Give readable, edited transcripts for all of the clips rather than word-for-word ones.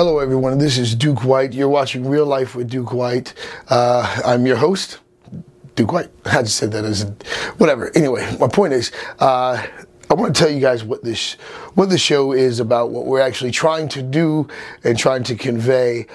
Hello, everyone. This is Duke White. You're watching Real Life with Duke White. I'm your host, Duke White. I just said that as a, whatever. Anyway, my point is, I want to tell you guys what this show is about, what we're actually trying to do and trying to convey.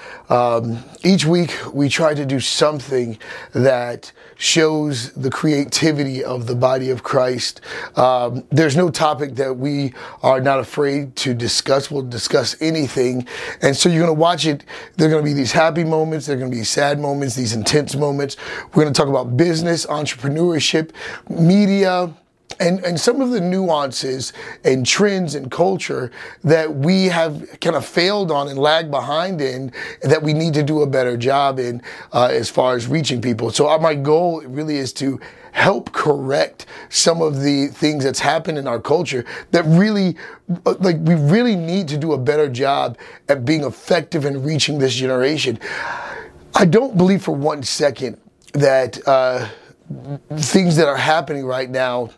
Each week, we try to do something that shows the creativity of the body of Christ. There's no topic that we are not afraid to discuss. We'll discuss anything. And so you're going to watch it. There are going to be these happy moments. There are going to be sad moments, these intense moments. We're going to talk about business, entrepreneurship, media, and some of the nuances and trends and culture that we have kind of failed on and lagged behind in, and that we need to do a better job in as far as reaching people. So my goal really is to help correct some of the things that's happened in our culture that really, like, we really need to do a better job at being effective in reaching this generation. I don't believe for one second that things that are happening right now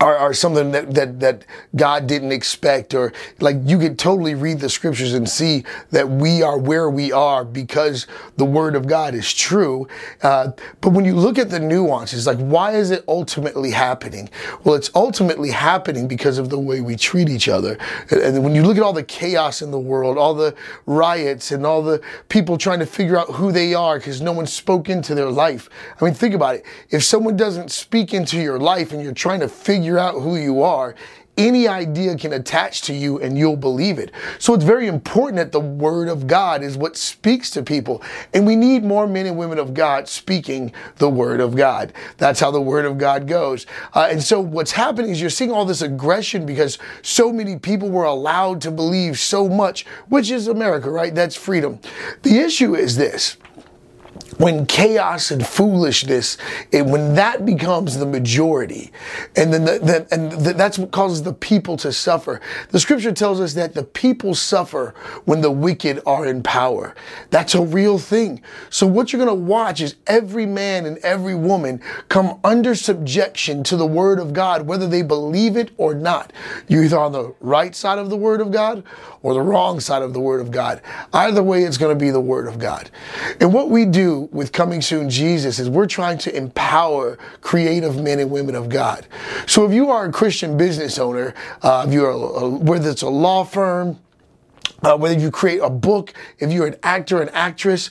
are something that God didn't expect, or like you could totally read the scriptures and see that we are where we are because the word of God is true. But when you look at the nuances, like, why is it ultimately happening? Well, it's ultimately happening because of the way we treat each other. And when you look at all the chaos in the world, all the riots and all the people trying to figure out who they are because no one spoke into their life. I mean, think about it. If someone doesn't speak into your life and you're trying to figure out who you are, any idea can attach to you and you'll believe it. So it's very important that the word of God is what speaks to people. And we need more men and women of God speaking the word of God. That's how the word of God goes. And so what's happening is you're seeing all this aggression because so many people were allowed to believe so much, which is America, right? That's freedom. The issue is this. When chaos and foolishness, and when that becomes the majority, and then that's what causes the people to suffer. The scripture tells us that the people suffer when the wicked are in power. That's a real thing. So what you're going to watch is every man and every woman come under subjection to the word of God, whether they believe it or not. You're either on the right side of the word of God or the wrong side of the word of God. Either way, it's going to be the word of God. And what we do with Coming Soon Jesus is we're trying to empower creative men and women of God. So if you are a Christian business owner, if you are whether it's a law firm, whether you create a book, if you're an actor, an actress,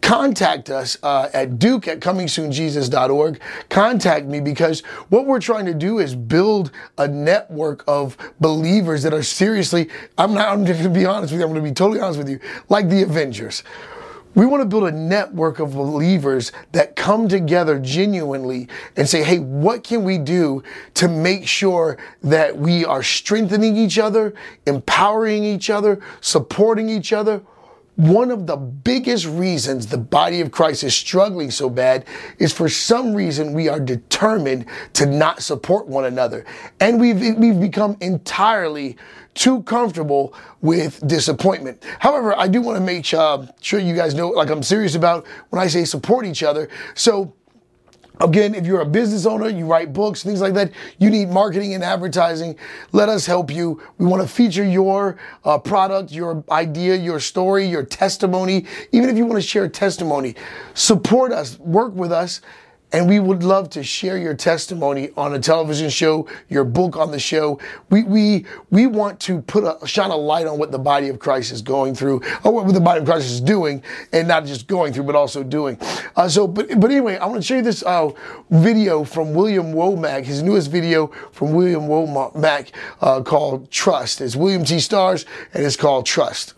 contact us at duke@comingsoonjesus.org. Contact me, because what we're trying to do is build a network of believers that are seriously, I'm going to be honest with you, I'm going to be totally honest with you, like the Avengers. We want to build a network of believers that come together genuinely and say, hey, what can we do to make sure that we are strengthening each other, empowering each other, supporting each other? One of the biggest reasons the body of Christ is struggling so bad is for some reason we are determined to not support one another. And we've become entirely too comfortable with disappointment. However, I do want to make sure you guys know, like, I'm serious about when I say support each other. So again, if you're a business owner, you write books, things like that, you need marketing and advertising, let us help you. We want to feature your product, your idea, your story, your testimony. Even if you want to share testimony, support us, work with us, and we would love to share your testimony on a television show, your book on the show. We want to shine a light on what the body of Christ is going through, or what the body of Christ is doing, and not just going through, but also doing. But anyway, I want to show you this video from William Womack, his newest video from William Womack called Trust. It's William T. Starr's, and it's called Trust.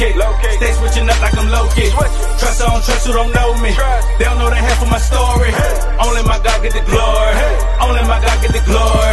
Low-kick, stay switching up like I'm low-kick. Trust I don't trust who don't know me. They don't know the half of my story. Only my God get the glory. Only my God get the glory.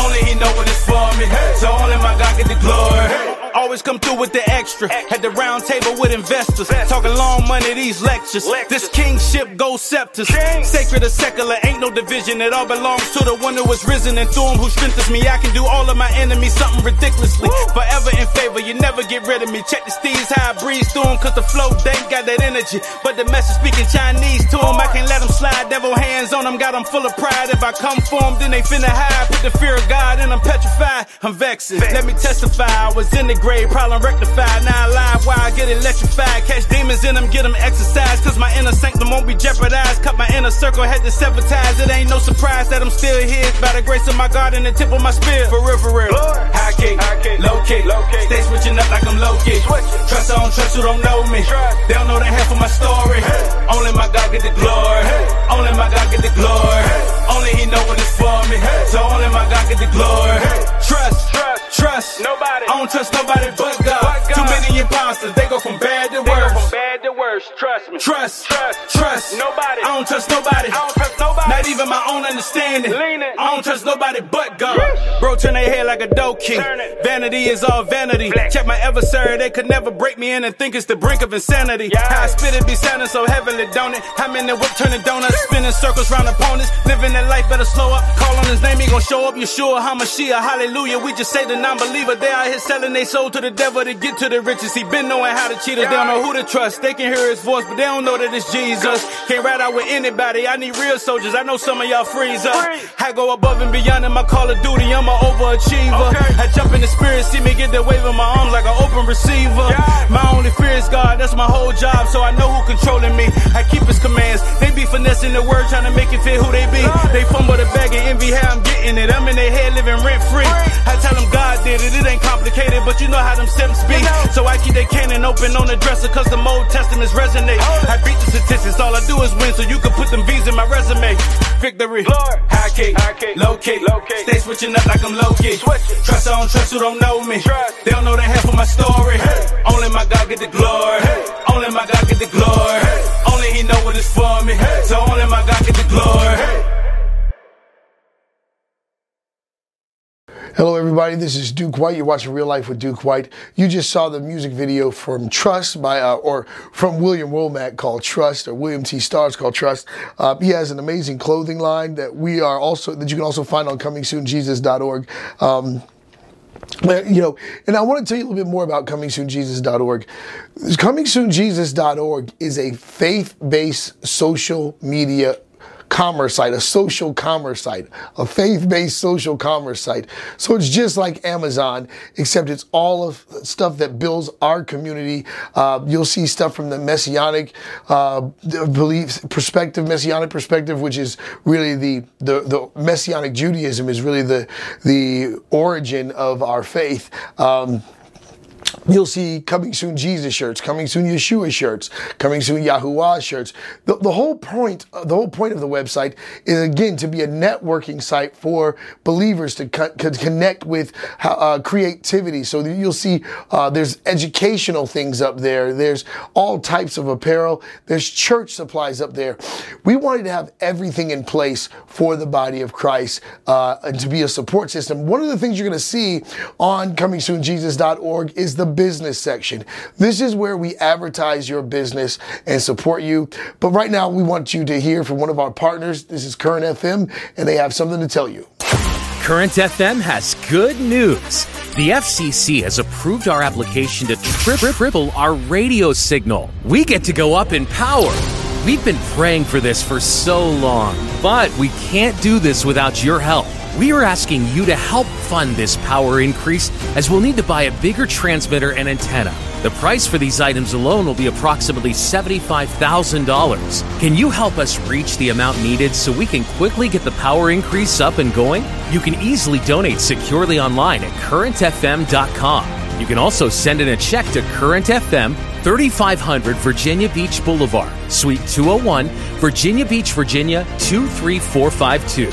Only He know what it's for me. So only my God get the glory. Always come through with the extra. At the round table with investors. Talking long money, these lectures. This kingship goes scepters. Sacred or secular, ain't no division. It all belongs to the one who was risen and through him who strengthens me. I can do all of my enemies something ridiculously. Forever in favor, you never get rid of me. Check the steeds, how I breeze through them, cause the flow, they got that energy. But the message speaking Chinese to them, I can't let them slide. Devil hands on them, got them full of pride. If I come for them, then they finna hide. Put the fear of God and I'm petrified. I'm vexed. Let me testify. I was in the grave, problem rectified. Now I live while I get electrified. Catch demons in them, get them exercised. Cause my inner sanctum won't be jeopardized. Cut my inner circle, had to sever ties. It ain't no surprise that I'm still here. By the grace of my God and the tip of my spirit. For real, for real. High kick, low kick. Stay switching up like I'm low kick. Trust I don't trust who don't know me. They don't know the half of my story. Only my God get the glory. Only my God get the glory. Only He know what it's for me. So only my God get the glory. Trust nobody. I don't trust nobody but God. Too many imposters. They go from bad to worse. Trust me. Trust nobody. I don't trust nobody. Not even my own understanding. I don't trust nobody but God. Yes. Bro, turn their head like a dough key. Vanity is all vanity. Black. Check my adversary, they could never break me in and think it's the brink of insanity. Yeah. How I spit it be sounding so heavily, don't it? How many whip turning donuts, spinning circles round opponents, living that life better slow up. Call on His name, He gon' show up. Yeshua, HaMashiach, hallelujah. We just say the non-believer, they out here selling their soul to the devil to get to the riches. He been knowing how to cheat us. Yeah. They don't know who to trust. They can hear His voice, but they don't know that it's Jesus. Can't ride out with anybody. I need real soldiers. I know some of y'all freeze up. I go above and beyond in my call of duty. I'm an overachiever. Okay. I jump in the spirit, see me get the wave in my arms like an open receiver. Yeah. My only fear is God. That's my whole job, so I know who controlling me. I keep His commands. They be finessing the word, trying to make it fit who they be. Lord. They fumble the bag and envy how I'm getting it. I'm in their head living rent free. I tell them God did it. It ain't complicated, but you know how them simps be. You know. So I keep their cannon open on the dresser, cause the Old Testament's resonate. Oh. I beat the statistics. All I do is win, so you can put them V's in my resume. Victory. Lord. High kick, low kick. Stay switching up like I'm low kick. Trust I don't trust who don't know me. They don't know the half of my story. Hey. Only my God get the glory. Hey. Only my God get the glory. Hey. Only He know what it's for me. Hey. So only my God get the glory. Hey. Hello everybody, this is Duke White. You're watching Real Life with Duke White. You just saw the music video from Trust by, from William Womack called Trust, or William T. Starr called Trust. He has an amazing clothing line that you can also find on ComingSoonJesus.org. And I want to tell you a little bit more about ComingSoonJesus.org. ComingSoonJesus.org is a faith-based social media commerce site, a social commerce site, a faith-based social commerce site. So it's just like Amazon, except it's all of stuff that builds our community. You'll see stuff from the messianic messianic perspective, which is really the messianic Judaism is really the origin of our faith. You'll see Coming Soon Jesus shirts, Coming Soon Yeshua shirts, Coming Soon Yahuwah shirts. The whole point of the website is, again, to be a networking site for believers to connect with creativity. So you'll see there's educational things up there. There's all types of apparel. There's church supplies up there. We wanted to have everything in place for the body of Christ and to be a support system. One of the things you're going to see on ComingSoonJesus.org is the business section. This is where we advertise your business and support you. But right now, we want you to hear from one of our partners. This is Current FM, and they have something to tell you. Current FM has good news. The FCC has approved our application to triple our radio signal. We get to go up in power. We've been praying for this for so long, but we can't do this without your help. We are asking you to help fund this power increase, as we'll need to buy a bigger transmitter and antenna. The price for these items alone will be approximately $75,000. Can you help us reach the amount needed so we can quickly get the power increase up and going? You can easily donate securely online at currentfm.com. You can also send in a check to Current FM, 3500 Virginia Beach Boulevard, Suite 201, Virginia Beach, Virginia 23452.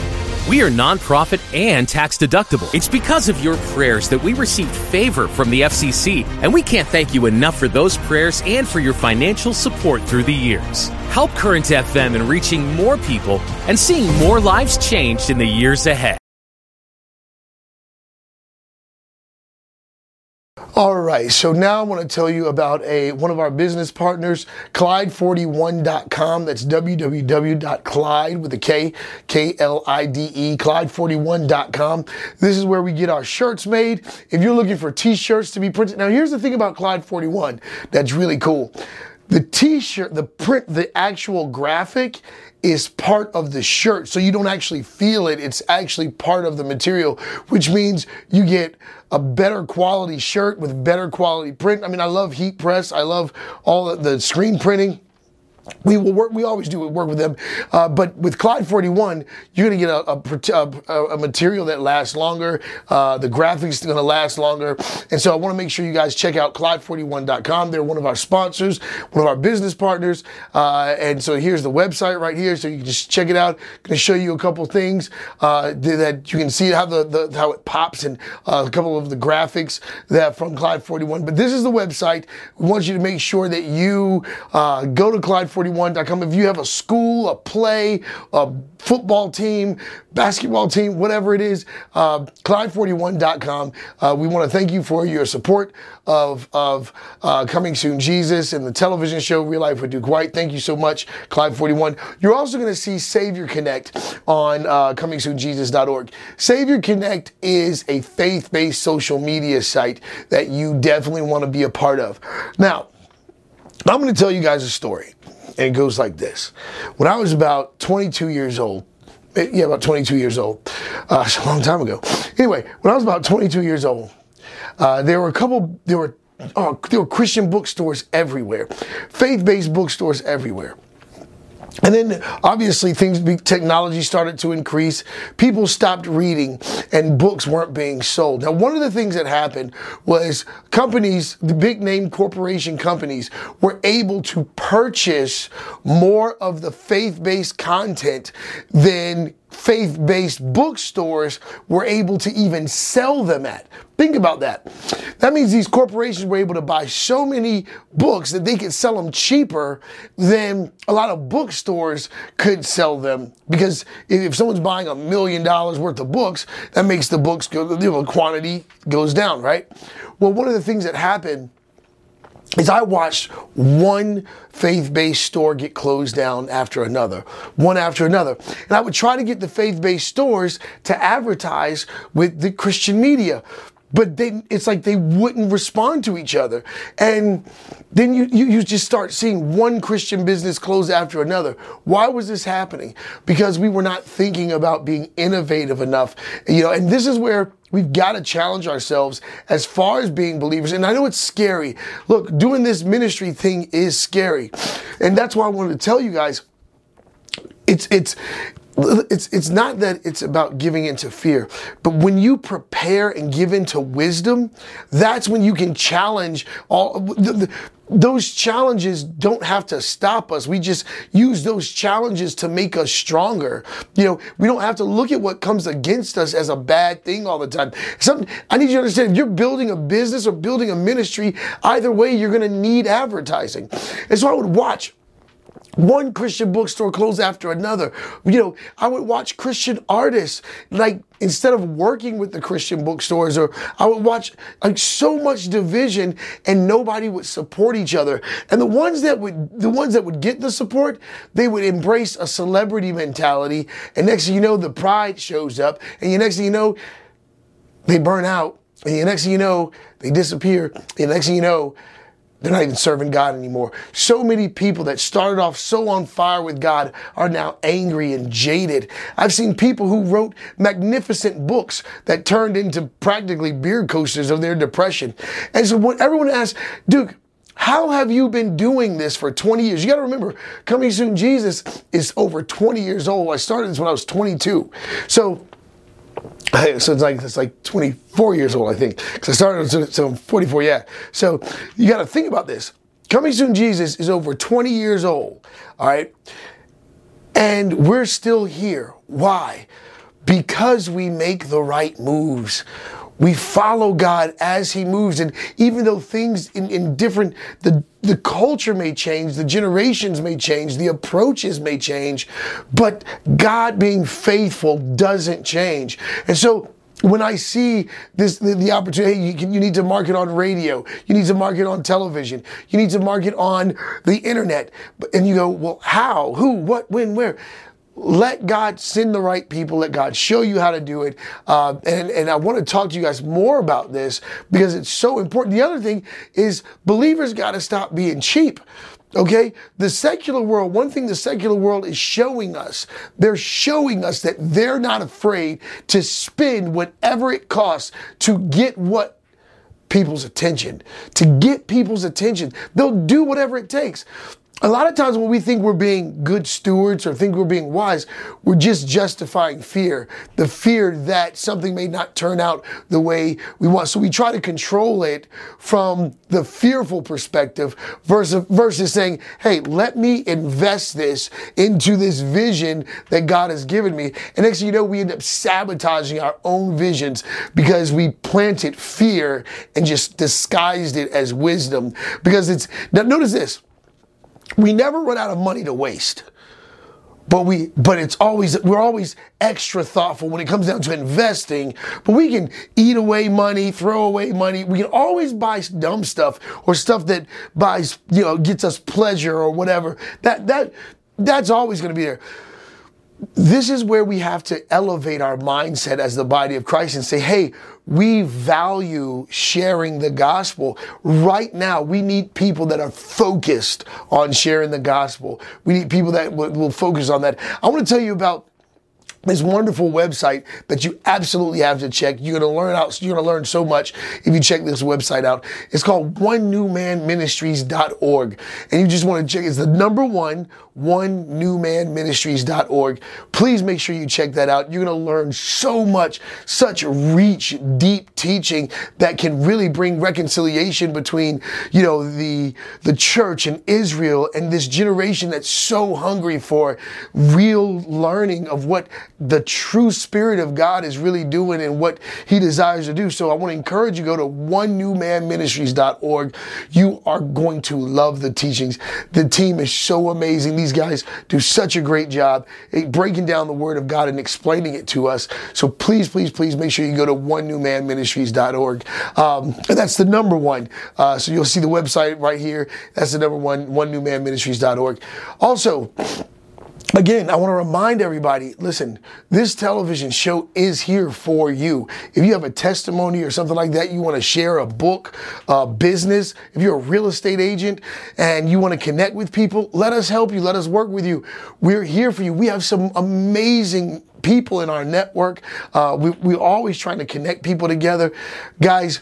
We are nonprofit and tax deductible. It's because of your prayers that we received favor from the FCC, and we can't thank you enough for those prayers and for your financial support through the years. Help Current FM in reaching more people and seeing more lives changed in the years ahead. All right. right, so now I want to tell you about one of our business partners, Klide41.com. That's www.klide with a K, Klide, Klide41.com. This is where we get our shirts made. If you're looking for T-shirts to be printed, now here's the thing about Klide41 that's really cool. The T-shirt, the print, the actual graphic is part of the shirt, so you don't actually feel it. It's actually part of the material, which means you get a better quality shirt with better quality print. I mean, I love heat press. I love all the screen printing. We always do work with them, but with Klide41, you're going to get a material that lasts longer. The graphics are going to last longer, and so I want to make sure you guys check out Klide41.com. They're one of our sponsors, one of our business partners, and so here's the website right here, so you can just check it out. I'm going to show you a couple things that you can see how how it pops, and a couple of the graphics that from Klide41. But this is the website. We want you to make sure that you go to Klide41.com. If you have a school, a play, a football team, basketball team, whatever it is, Klide41.com. We want to thank you for your support of Coming Soon Jesus and the television show Real Life with Duke White. Thank you so much, Klide41. You're also going to see Savior Connect on ComingSoonJesus.org. Savior Connect is a faith-based social media site that you definitely want to be a part of. Now, I'm going to tell you guys a story, and it goes like this. When I was about 22 years old, it's a long time ago. Anyway, when I was about 22 years old, there were Christian bookstores everywhere, faith-based bookstores everywhere. And then, obviously, technology started to increase. People stopped reading, and books weren't being sold. Now, one of the things that happened was the big-name corporation companies, were able to purchase more of the faith-based content than faith-based bookstores were able to even sell them at. Think about that. That means these corporations were able to buy so many books that they could sell them cheaper than a lot of bookstores could sell them. Because if someone's buying $1 million worth of books, that makes the books go, the quantity goes down, right? Well, one of the things that happened is I watched one faith-based store get closed down after another, one after another. And I would try to get the faith-based stores to advertise with the Christian media, but it's like they wouldn't respond to each other. And then you just start seeing one Christian business close after another. Why was this happening? Because we were not thinking about being innovative enough, and this is where we've got to challenge ourselves as far as being believers. And I know it's scary. Look, doing this ministry thing is scary. And that's why I wanted to tell you guys, it's not that it's about giving into fear, but when you prepare and give into wisdom, that's when you can challenge all those challenges don't have to stop us. We just use those challenges to make us stronger. We don't have to look at what comes against us as a bad thing all the time. I need you to understand, if you're building a business or building a ministry, either way, you're going to need advertising. And so I would watch one Christian bookstore closed after another. I would watch Christian artists, instead of working with the Christian bookstores, or I would watch so much division, and nobody would support each other. And the ones that would get the support, they would embrace a celebrity mentality. And next thing you know, the pride shows up, and the next thing you know, they burn out. And the next thing you know, they disappear. And the next thing you know, they're not even serving God anymore. So many people that started off so on fire with God are now angry and jaded. I've seen people who wrote magnificent books that turned into practically beer coasters of their depression. And so when everyone asks, Duke, how have you been doing this for 20 years? You got to remember, Coming Soon Jesus is over 20 years old. I started this when I was 22. So it's like 24 years old, I think. Because I started, so I'm 44, yeah. So you got to think about this. Coming Soon Jesus is over 20 years old, all right? And we're still here. Why? Because we make the right moves. We follow God as He moves. And even though things the culture may change, the generations may change, the approaches may change, but God being faithful doesn't change. And so When I see this, the opportunity, you need to market on radio, you need to market on television, you need to market on the internet, and you go, well, how, who, what, when, where? Let God send the right people. Let God show you how to do it. And I want to talk to you guys more about this because it's so important. The other thing is believers got to stop being cheap. Okay, the secular world, one thing the secular world is showing us, they're showing us that they're not afraid to spend whatever it costs to get what people's attention, to get people's attention. They'll do whatever it takes. A lot of times when we think we're being good stewards or think we're being wise, we're just justifying fear, the fear that something may not turn out the way we want. So we try to control it from the fearful perspective versus saying, hey, let me invest this into this vision that God has given me. And next thing you know, we end up sabotaging our own visions because we planted fear and just disguised it as wisdom. Because it's, now notice this. We never run out of money to waste, but it's always, we're always extra thoughtful when it comes down to investing, but we can eat away money, throw away money. We can always buy dumb stuff or stuff that buys, you know, gets us pleasure or whatever. That's always going to be there. This is where we have to elevate our mindset as the body of Christ and say, hey, we value sharing the gospel. Right now, we need people that are focused on sharing the gospel. We need people that will focus on that. I want to tell you about this wonderful website that you absolutely have to check. You're going to learn so much if you check this website out. It's called onenewmanministries.org. And you just want to check. It's the number onenewmanministries.org. Please make sure you check that out. You're going to learn so much, such rich, deep teaching that can really bring reconciliation between, you know, the church and Israel and this generation that's so hungry for real learning of what the true spirit of God is really doing and what he desires to do. So I want to encourage you, go to onenewmanministries.org. You are going to love the teachings. The team is so amazing. These guys do such a great job breaking down the word of God and explaining it to us. So please, please, please make sure you go to onenewmanministries.org. And that's the number one. So you'll see the website right here. That's the number one, onenewmanministries.org. Also, again, I want to remind everybody, listen, this television show is here for you. If you have a testimony or something like that, you want to share a book, a business, if you're a real estate agent and you want to connect with people, let us help you. Let us work with you. We're here for you. We have some amazing people in our network. We're always trying to connect people together. Guys,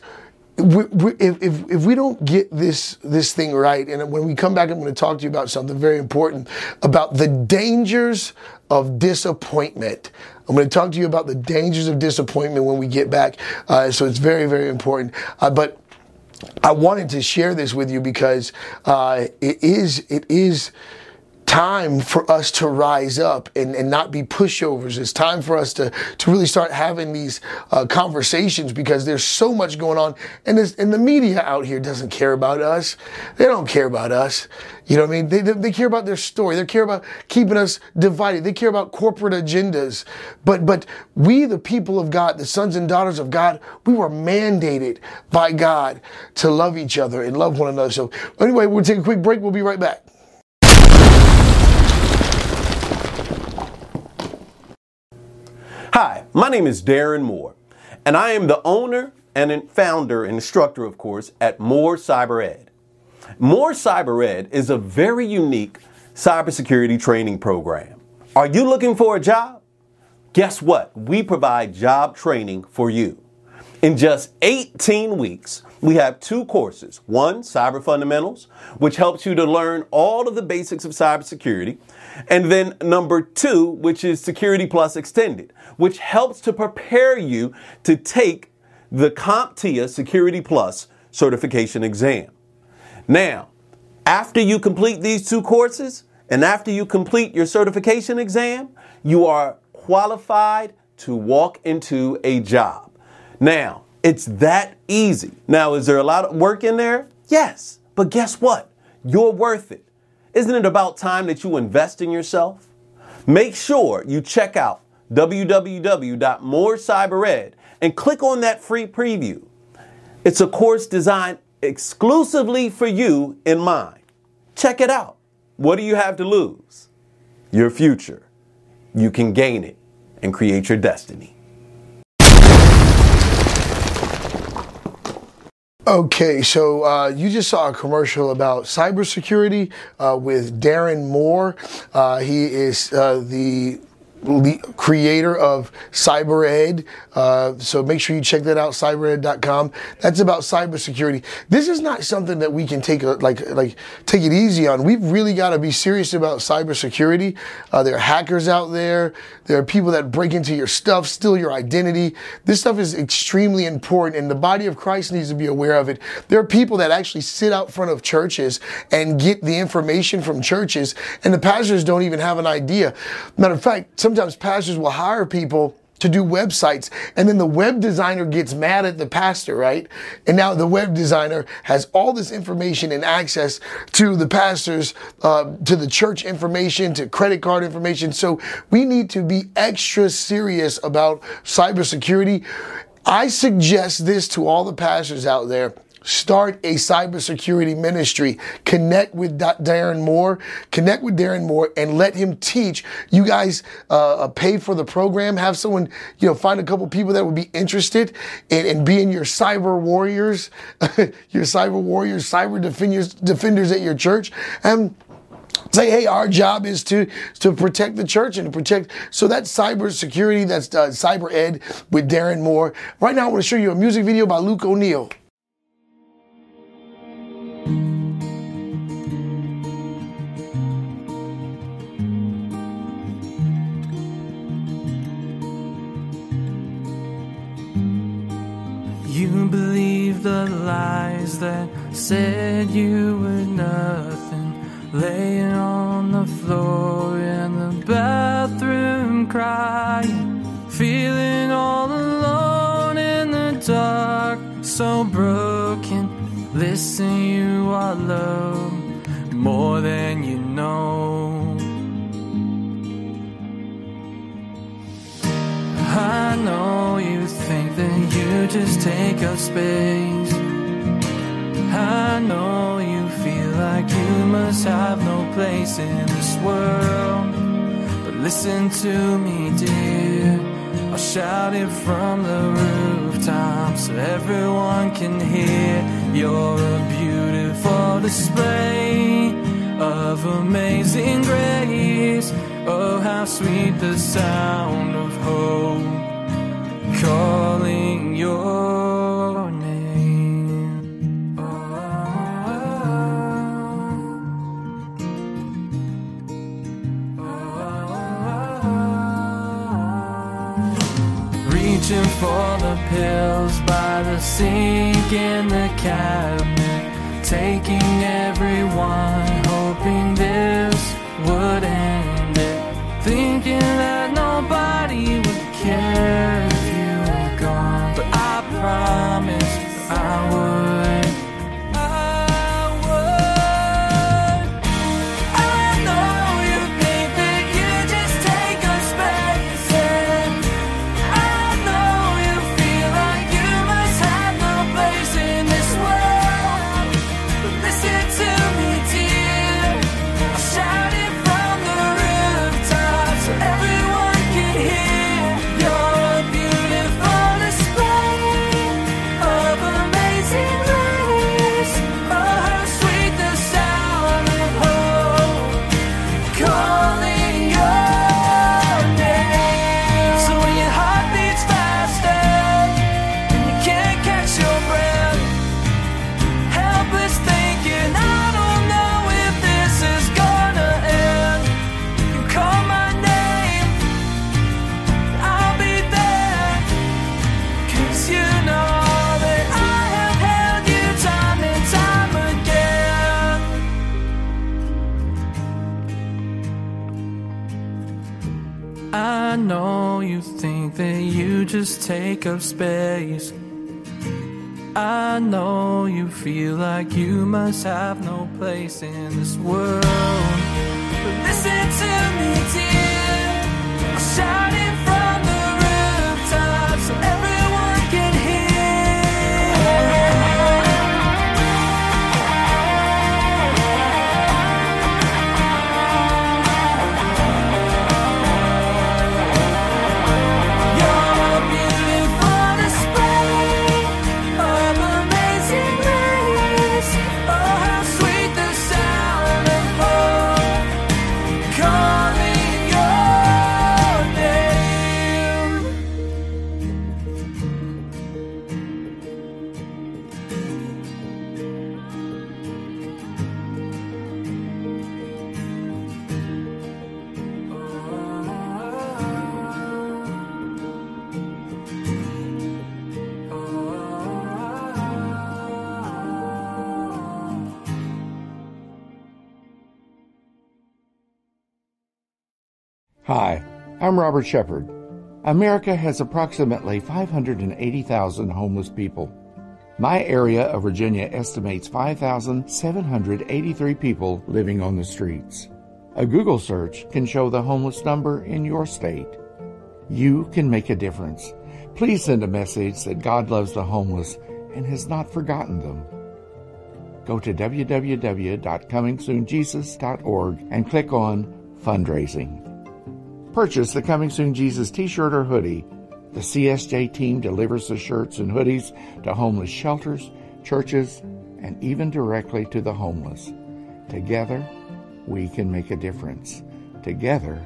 if we don't get this thing right, and when we come back, I'm going to talk to you about something very important, about the dangers of disappointment. I'm going to talk to you about the dangers of disappointment when we get back. So it's very, very important. But I wanted to share this with you because it is time for us to rise up and not be pushovers. It's time for us to really start having these conversations because there's so much going on. And the media out here doesn't care about us. They don't care about us. You know what I mean? They care about their story. They care about keeping us divided. They care about corporate agendas. But we, the people of God, the sons and daughters of God, we were mandated by God to love each other and love one another. So anyway, we'll take a quick break. We'll be right back. Hi, my name is Darren Moore, and I am the owner and founder and instructor, of course, at Moore Cyber Ed. Moore Cyber Ed is a very unique cybersecurity training program. Are you looking for a job? Guess what? We provide job training for you. In just 18 weeks, we have two courses. One, Cyber Fundamentals, which helps you to learn all of the basics of cybersecurity. And then number two, which is Security Plus Extended, which helps to prepare you to take the CompTIA Security Plus certification exam. Now, after you complete these two courses and after you complete your certification exam, you are qualified to walk into a job. Now, it's that easy. Now, is there a lot of work in there? Yes. But guess what? You're worth it. Isn't it about time that you invest in yourself? Make sure you check out www.morecybered and click on that free preview. It's a course designed exclusively for you in mind. Check it out. What do you have to lose? Your future. You can gain it and create your destiny. Okay, so you just saw a commercial about cybersecurity with Darren Moore. He is the creator of Cyber Ed. So make sure you check that out, cybered.com. That's about cybersecurity. This is not something that we can take take it easy on. We've really got to be serious about cybersecurity. There are hackers out there. There are people that break into your stuff, steal your identity. This stuff is extremely important, and the body of Christ needs to be aware of it. There are people that actually sit out front of churches and get the information from churches, and the pastors don't even have an idea. Matter of fact, sometimes pastors will hire people to do websites, and then the web designer gets mad at the pastor, right? And now the web designer has all this information and access to the pastor's, to the church information, to credit card information. So we need to be extra serious about cybersecurity. I suggest this to all the pastors out there. Start a cybersecurity ministry. Connect with Darren Moore. Connect with Darren Moore and let him teach. You guys pay for the program. Have someone, find a couple people that would be interested in being your cyber warriors, cyber defenders at your church. And say, hey, our job is to protect the church and to protect. So that's cybersecurity. That's Cyber Ed with Darren Moore. Right now, I want to show you a music video by Luke O'Neill. You believe the lies that said you were nothing, laying on the floor in the bathroom crying, feeling all alone in the dark, so broken. Listen, you are loved more than you know. I know you think that you just take up space. I know you feel like you must have no place in this world. But listen to me, dear. I'll shout it from the rooftop so everyone can hear. You're a beautiful display of amazing grace. Oh, how sweet the sound of hope calling your name. Oh, oh, oh, oh, oh. Reaching for the pills by the sink in the cabinet, taking everyone, hoping this would end. Thinking that nobody would care if you were gone, but I promise I would. I know you think that you just take up space, and I know you feel like you must have no place in this world. But listen to me, dear. I'll shout it from the rooftop so everyone can hear. You're a beautiful display of amazing grace. Oh, how sweet the sound of hope calling your name. So when your heart beats faster and you can't catch your breath, helpless thinking, I don't know if this is gonna end. You call my name, I'll be there. 'Cause you know that I have held you time and time again. I know you think that you just take up space. I know you feel like you must have no place in this world. But listen to me, dear. I'll shout it from the rooftops so everyone Hi, I'm Robert Shepherd. America has approximately 580,000 homeless people. My area of Virginia estimates 5,783 people living on the streets. A Google search can show the homeless number in your state. You can make a difference. Please send a message that God loves the homeless and has not forgotten them. Go to www.ComingSoonJesus.org and click on Fundraising. Purchase the Coming Soon Jesus t-shirt or hoodie. The CSJ team delivers the shirts and hoodies to homeless shelters, churches, and even directly to the homeless. Together, we can make a difference. Together,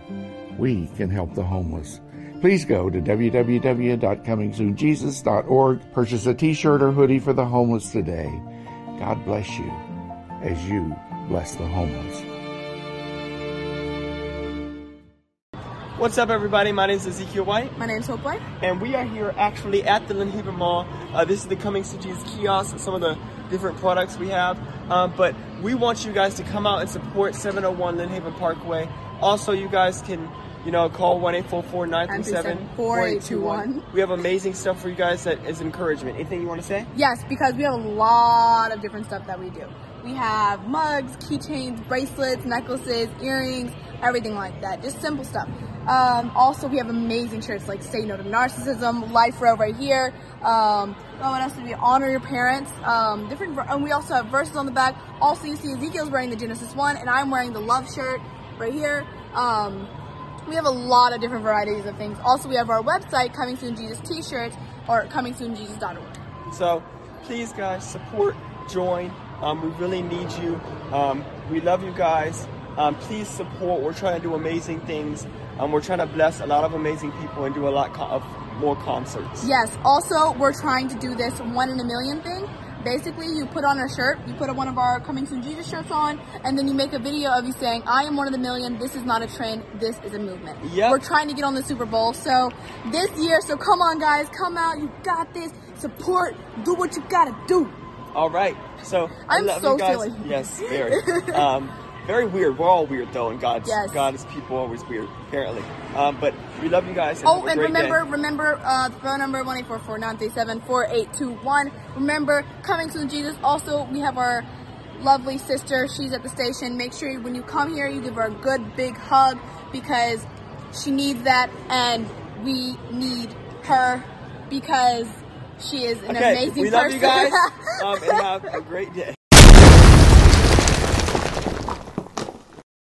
we can help the homeless. Please go to www.ComingSoonJesus.org. Purchase a t-shirt or hoodie for the homeless today. God bless you as you bless the homeless. What's up, everybody? My name is Ezekiel White. My name is Hope White. And we are here actually at the Lynnhaven Mall. This is the Coming Soon Jesus kiosk and some of the different products we have. But we want you guys to come out and support 701 Lynnhaven Parkway. Also, you guys can, call 1-844-937-4821. We have amazing stuff for you guys that is encouragement. Anything you want to say? Yes, because we have a lot of different stuff that we do. We have mugs, keychains, bracelets, necklaces, earrings, everything like that. Just simple stuff. Also, we have amazing shirts like Say No to Narcissism, Life Row right here. What else did we honor your parents? And we also have verses on the back. Also, you see Ezekiel's wearing the Genesis 1, and I'm wearing the love shirt right here. We have a lot of different varieties of things. Also, we have our website, Coming Soon Jesus t-shirts, or ComingSoonJesus.org. So, please, guys, support, join. We really need you. We love you guys. Please support. We're trying to do amazing things. We're trying to bless a lot of amazing people and do a lot of more concerts. Yes. Also, we're trying to do this 1 in a million thing. Basically, you put on a shirt, you put one of our Coming Soon Jesus shirts on, and then you make a video of you saying, I am 1 in a million. This is not a trend. This is a movement. Yep. We're trying to get on the Super Bowl. So this year, so come on, guys, come out. You got this. Support. Do what you got to do. All right, so I love you guys. Silly. Yes, very, very weird. We're all weird though, and God's people are always weird, apparently. But we love you guys. And remember the phone number 1-844-937-4821. Remember, Coming Soon Jesus. Also, we have our lovely sister. She's at the station. Make sure when you come here, you give her a good big hug because she needs that, and we need her because. She is an amazing person. We love you guys, and have a great day.